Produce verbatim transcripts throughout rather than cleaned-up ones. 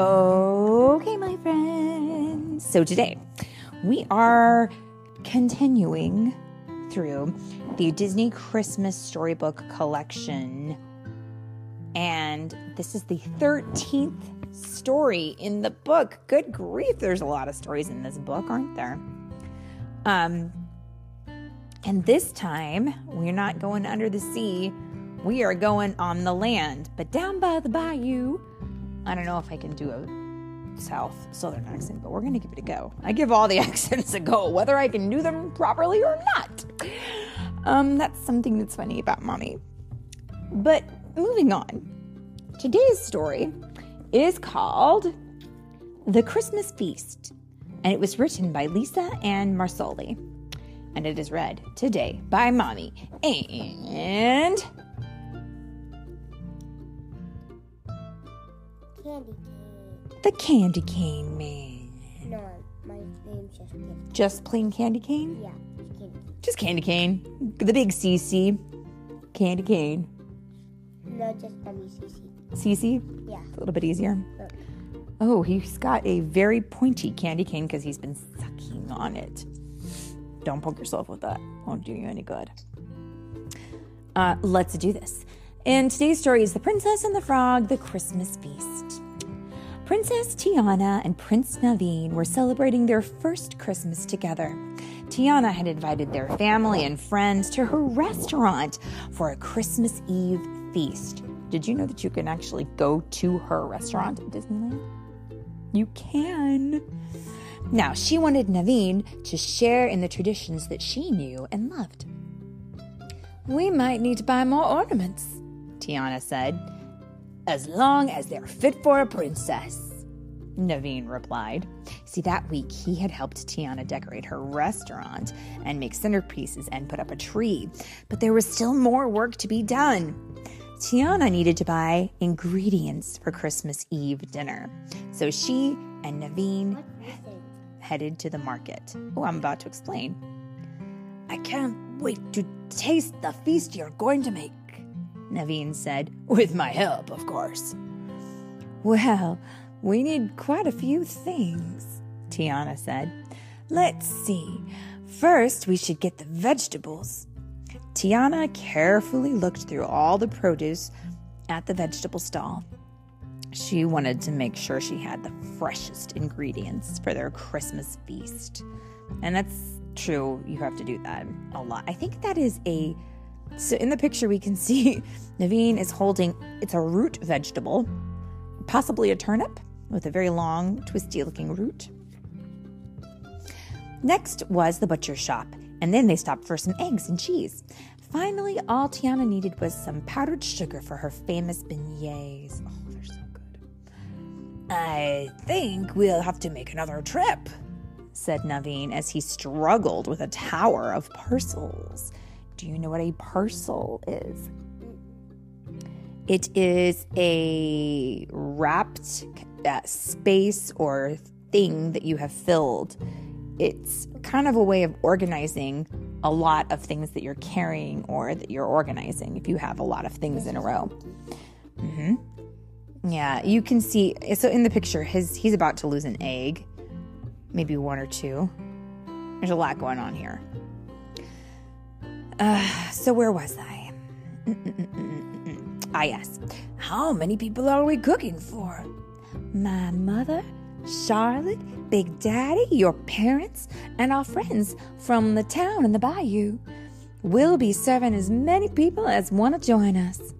Okay, my friends. So today we are continuing through the Disney Christmas Storybook Collection. And this is the thirteenth story in the book. Good grief, there's a lot of stories in this book, aren't there? Um, and this time, we're not going under the sea. We are going on the land, but down by the bayou. I don't know if I can do a South Southern accent, but we're going to give it a go. I give all the accents a go, whether I can do them properly or not. Um, that's something that's funny about Mommy. But moving on, today's story is called The Christmas Feast, and it was written by Lisa Ann Marsoli, and it is read today by Mommy. And Candy Cane. The Candy Cane Man. No, my name's just Candy Cane. Just plain Candy Cane? Yeah, just Candy Cane. Just Candy Cane. The big C C. Candy Cane. No, just W C C. C C? Yeah. It's a little bit easier. Look. Oh, he's got a very pointy candy cane because he's been sucking on it. Don't poke yourself with that. Won't do you any good. Uh, let's do this. And today's story is The Princess and the Frog, The Christmas Feast. Princess Tiana and Prince Naveen were celebrating their first Christmas together. Tiana had invited their family and friends to her restaurant for a Christmas Eve feast. Did you know that you can actually go to her restaurant at Disneyland? You can. Now, she wanted Naveen to share in the traditions that she knew and loved. We might need to buy more ornaments, Tiana said. As long as they're fit for a princess, Naveen replied. See, that week he had helped Tiana decorate her restaurant and make centerpieces and put up a tree. But there was still more work to be done. Tiana needed to buy ingredients for Christmas Eve dinner. So she and Naveen headed to the market. Oh, I'm about to explain. I can't wait to taste the feast you're going to make, Naveen said. With my help, of course. Well, we need quite a few things, Tiana said. Let's see. First, we should get the vegetables. Tiana carefully looked through all the produce at the vegetable stall. She wanted to make sure she had the freshest ingredients for their Christmas feast. And that's true. You have to do that a lot. I think that is a... So in the picture we can see Naveen is holding... It's a root vegetable, possibly a turnip with a very long, twisty-looking root. Next was the butcher shop. And then they stopped for some eggs and cheese. Finally, all Tiana needed was some powdered sugar for her famous beignets. Oh, they're so good. I think we'll have to make another trip, said Naveen as he struggled with a tower of parcels. Do you know what a parcel is? It is a wrapped uh, space or thing that you have filled. It's kind of a way of organizing a lot of things that you're carrying or that you're organizing if you have a lot of things in a row. Mm-hmm. Yeah, you can see. So in the picture, his he's about to lose an egg. Maybe one or two. There's a lot going on here. Uh, so where was I? Mm-mm-mm-mm-mm. Ah, yes. How many people are we cooking for? My mother, Charlotte, Big Daddy, your parents, and our friends from the town and the bayou. We'll be serving as many people as want to join us,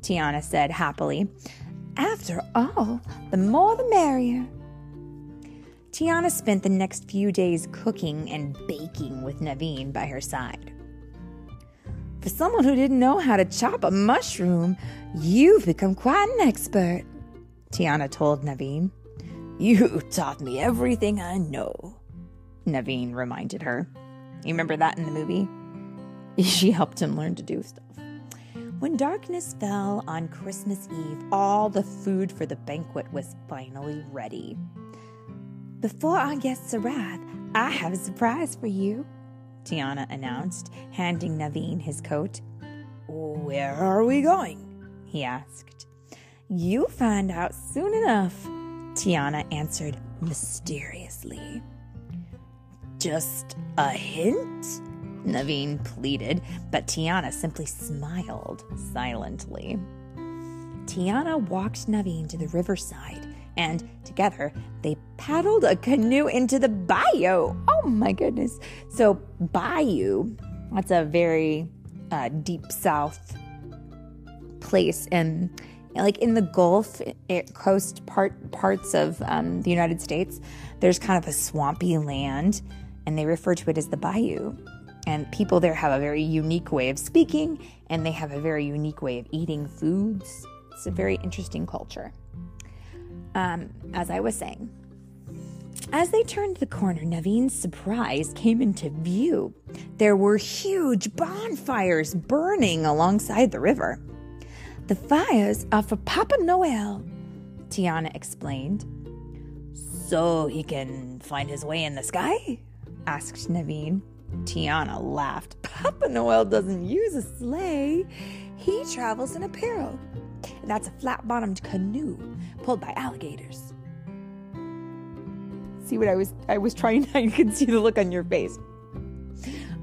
Tiana said happily. After all, the more the merrier. Tiana spent the next few days cooking and baking with Naveen by her side. For someone who didn't know how to chop a mushroom, you've become quite an expert, Tiana told Naveen. You taught me everything I know, Naveen reminded her. You remember that in the movie? She helped him learn to do stuff. When darkness fell on Christmas Eve, all the food for the banquet was finally ready. Before our guests arrive, I have a surprise for you, Tiana announced, handing Naveen his coat. Where are we going? He asked. You'll find out soon enough, Tiana answered mysteriously. Just a hint? Naveen pleaded, but Tiana simply smiled silently. Tiana walked Naveen to the riverside, and together they paddled a canoe into the bayou. Oh my goodness. So bayou, that's a very uh, deep south place in, like in the Gulf it, coast part parts of um, the United States. There's kind of a swampy land, and they refer to it as the bayou. And people there have a very unique way of speaking, and they have a very unique way of eating foods. It's a very interesting culture. Um, as I was saying, as they turned the corner, Naveen's surprise came into view. There were huge bonfires burning alongside the river. The fires are for Papa Noel, Tiana explained. So he can find his way in the sky? Asked Naveen. Tiana laughed. Papa Noel doesn't use a sleigh. He travels in a barrel. That's a flat-bottomed canoe pulled by alligators. See what I was I was trying to, I could see the look on your face.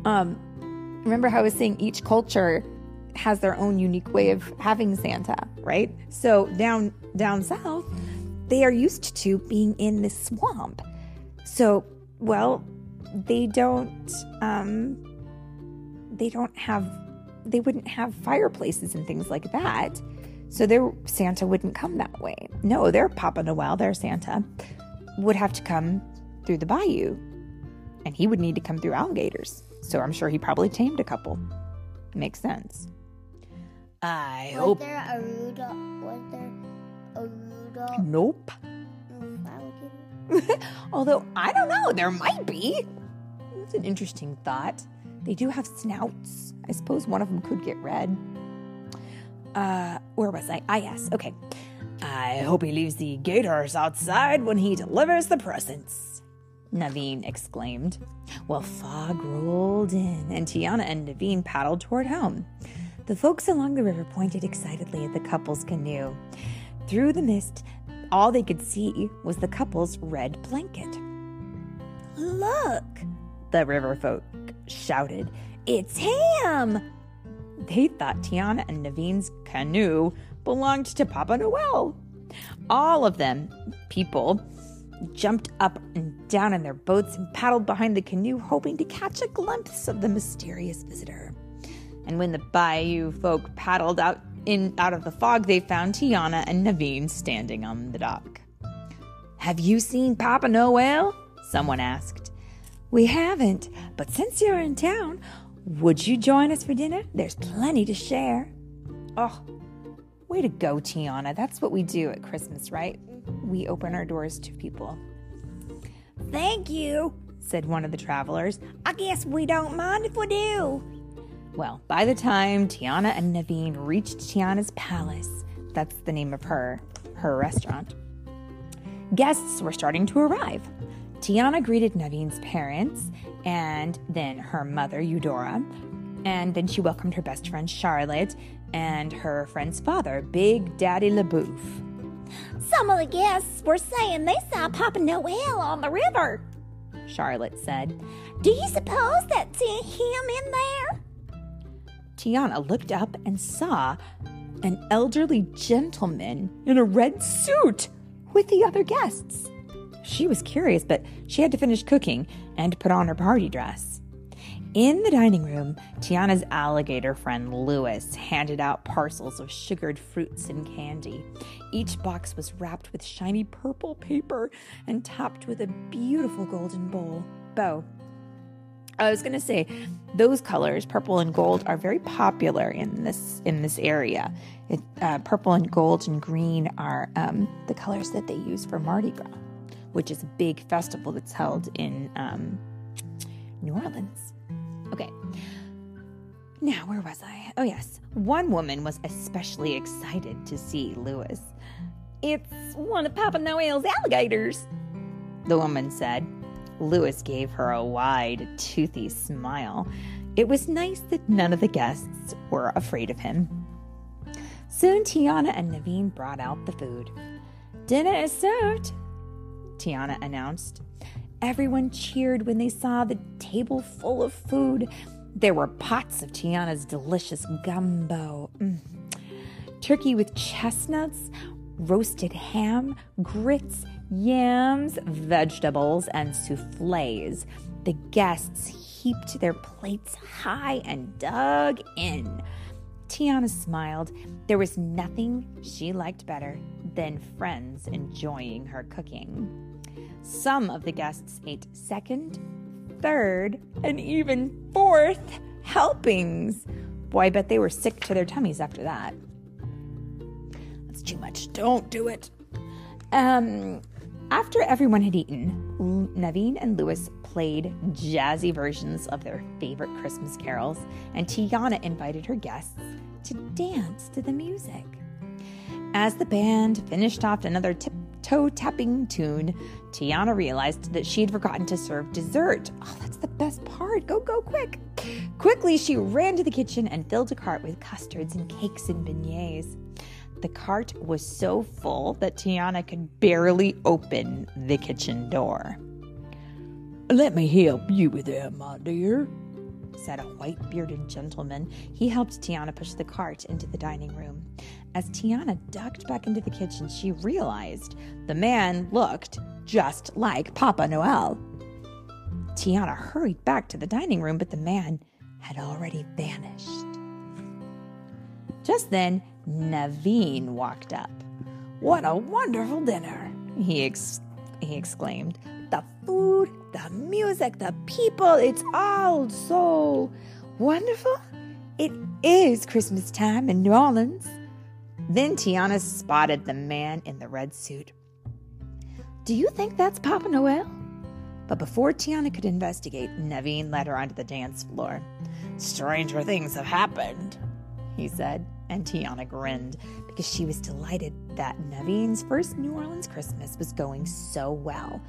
Um, remember how I was saying each culture has their own unique way of having Santa, right? So down down south, they are used to being in the swamp. So, well, they don't um they don't have they wouldn't have fireplaces and things like that. So their Santa wouldn't come that way. No, their Papa Noel, their Santa, would have to come through the bayou. And he would need to come through alligators. So I'm sure he probably tamed a couple. Makes sense. I was hope... There a Rudolph? Was there a Rudolph? Nope. Mm, Although, I don't know. There might be. That's an interesting thought. They do have snouts. I suppose one of them could get red. Uh, where was I? Ah, yes. Okay. I hope he leaves the gators outside when he delivers the presents, Naveen exclaimed. Well, fog rolled in, and Tiana and Naveen paddled toward home. The folks along the river pointed excitedly at the couple's canoe. Through the mist, all they could see was the couple's red blanket. Look, the river folk shouted. It's him! They thought Tiana and Naveen's canoe belonged to Papa Noel. All of them, people, jumped up and down in their boats and paddled behind the canoe, hoping to catch a glimpse of the mysterious visitor. And when the bayou folk paddled out in out of the fog, they found Tiana and Naveen standing on the dock. Have you seen Papa Noel? Someone asked. We haven't, but since you're in town, would you join us for dinner? There's plenty to share. Oh, way to go, Tiana. That's what we do at Christmas, right? We open our doors to people. Thank you, said one of the travelers. I guess we don't mind if we do. Well, by the time Tiana and Naveen reached Tiana's Palace, that's the name of her, her restaurant, guests were starting to arrive. Tiana greeted Naveen's parents and then her mother, Eudora, and then she welcomed her best friend, Charlotte, and her friend's father, Big Daddy LaBeouf. Some of the guests were saying they saw Papa Noel on the river, Charlotte said. Do you suppose that's him in there? Tiana looked up and saw an elderly gentleman in a red suit with the other guests. She was curious, but she had to finish cooking and put on her party dress. In the dining room, Tiana's alligator friend Louis handed out parcels of sugared fruits and candy. Each box was wrapped with shiny purple paper and topped with a beautiful golden bowl. bow. I was going to say, those colors, purple and gold, are very popular in this in this area. It, uh, purple and gold and green are um, the colors that they use for Mardi Gras, which is a big festival that's held in um, New Orleans. Okay. Now, where was I? Oh, yes. One woman was especially excited to see Louis. It's one of Papa Noel's alligators, the woman said. Louis gave her a wide, toothy smile. It was nice that none of the guests were afraid of him. Soon, Tiana and Naveen brought out the food. "Dinner is served," Tiana announced. Everyone cheered when they saw the table full of food. There were pots of Tiana's delicious gumbo, mm. turkey with chestnuts, roasted ham, grits, yams, vegetables, and soufflés. The guests heaped their plates high and dug in. Tiana smiled. There was nothing she liked better than friends enjoying her cooking. Some of the guests ate second, third, and even fourth helpings. Boy, I bet they were sick to their tummies after that. That's too much. Don't do it. Um, after everyone had eaten, Naveen and Louis played jazzy versions of their favorite Christmas carols, and Tiana invited her guests to dance to the music. As the band finished off another tiptoe-tapping tune, Tiana realized that she had forgotten to serve dessert. Oh, that's the best part. Go, go, quick. Quickly, she ran to the kitchen and filled a cart with custards and cakes and beignets. The cart was so full that Tiana could barely open the kitchen door. "Let me help you with that, my dear," said a white-bearded gentleman. He helped Tiana push the cart into the dining room. As Tiana ducked back into the kitchen, she realized the man looked just like Papa Noel. Tiana hurried back to the dining room, but the man had already vanished. Just then, Naveen walked up. "What a wonderful dinner," he ex- he exclaimed. "The food, the music, the people, it's all so wonderful. It is Christmas time in New Orleans." Then Tiana spotted the man in the red suit. "Do you think that's Papa Noel?" But before Tiana could investigate, Naveen led her onto the dance floor. "Stranger things have happened," he said. And Tiana grinned because she was delighted that Naveen's first New Orleans Christmas was going so well.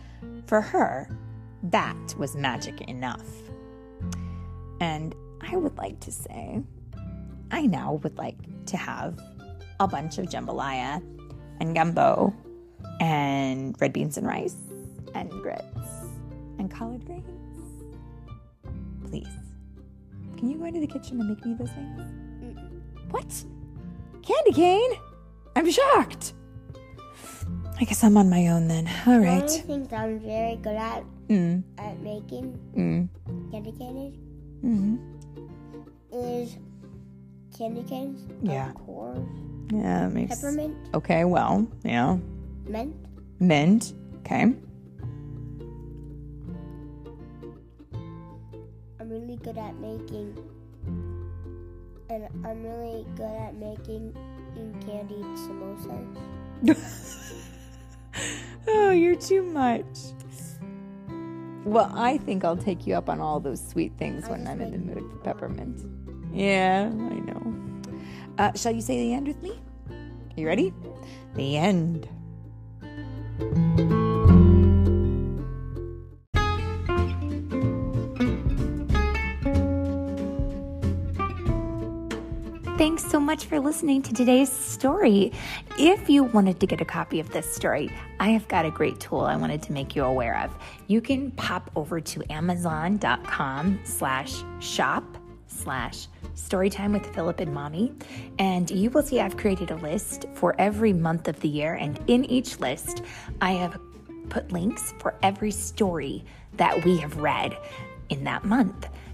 For her, that was magic enough. And I would like to say, I now would like to have a bunch of jambalaya and gumbo and red beans and rice and grits and collard greens. Please, can you go into the kitchen and make me those things? What? Candy cane? I'm shocked. I guess I'm on my own then. All right. One of the things I'm very good at mm. at making mm. candy canes mm-hmm. is candy canes. Yeah. Of course. Yeah, that makes peppermint. Okay, well, yeah. Mint. Mint. Okay. I'm really good at making. And I'm really good at making candied samosas. Oh, you're too much. Well, I think I'll take you up on all those sweet things when I'm in the mood for peppermint. Yeah, I know. Uh, shall you say the end with me? You ready? The end. Thanks so much for listening to today's story. If you wanted to get a copy of this story, I have got a great tool I wanted to make you aware of. You can pop over to amazon.com slash shop slash Storytime with Philip and Mommy, and you will see I've created a list for every month of the year, and in each list, I have put links for every story that we have read in that month.